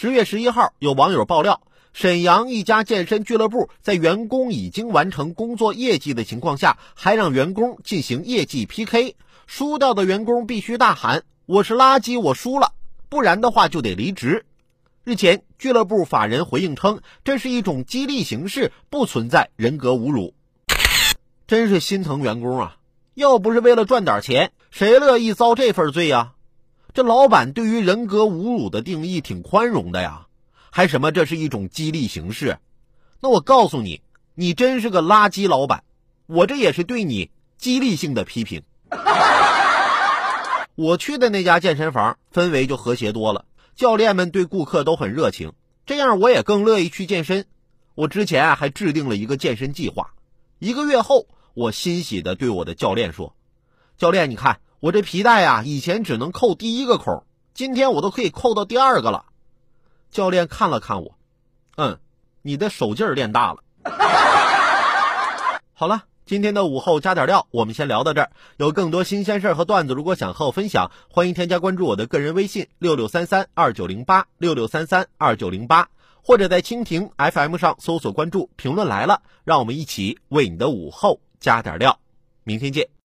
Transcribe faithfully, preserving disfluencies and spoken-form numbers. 十月十一号，有网友爆料，沈阳一家健身俱乐部在员工已经完成工作业绩的情况下，还让员工进行业绩 P K， 输掉的员工必须大喊我是垃圾，我输了，不然的话就得离职。日前，俱乐部法人回应称，这是一种激励形式，不存在人格侮辱。真是心疼员工啊，要不是为了赚点钱，谁乐意遭这份罪啊？这老板对于人格侮辱的定义挺宽容的呀，还什么这是一种激励形式？那我告诉你，你真是个垃圾老板，我这也是对你激励性的批评。我去的那家健身房氛围就和谐多了，教练们对顾客都很热情，这样我也更乐意去健身。我之前啊还制定了一个健身计划，一个月后我欣喜地对我的教练说，教练你看我这皮带啊，以前只能扣第一个孔，今天我都可以扣到第二个了。教练看了看我，嗯，你的手劲儿练大了。好了，今天的午后加点料我们先聊到这儿，有更多新鲜事和段子，如果想和我分享，欢迎添加关注我的个人微信 六六三三二九零八 六六三三二九零八， 或者在蜻蜓 F M 上搜索关注评论来了，让我们一起为你的午后加点料，明天见。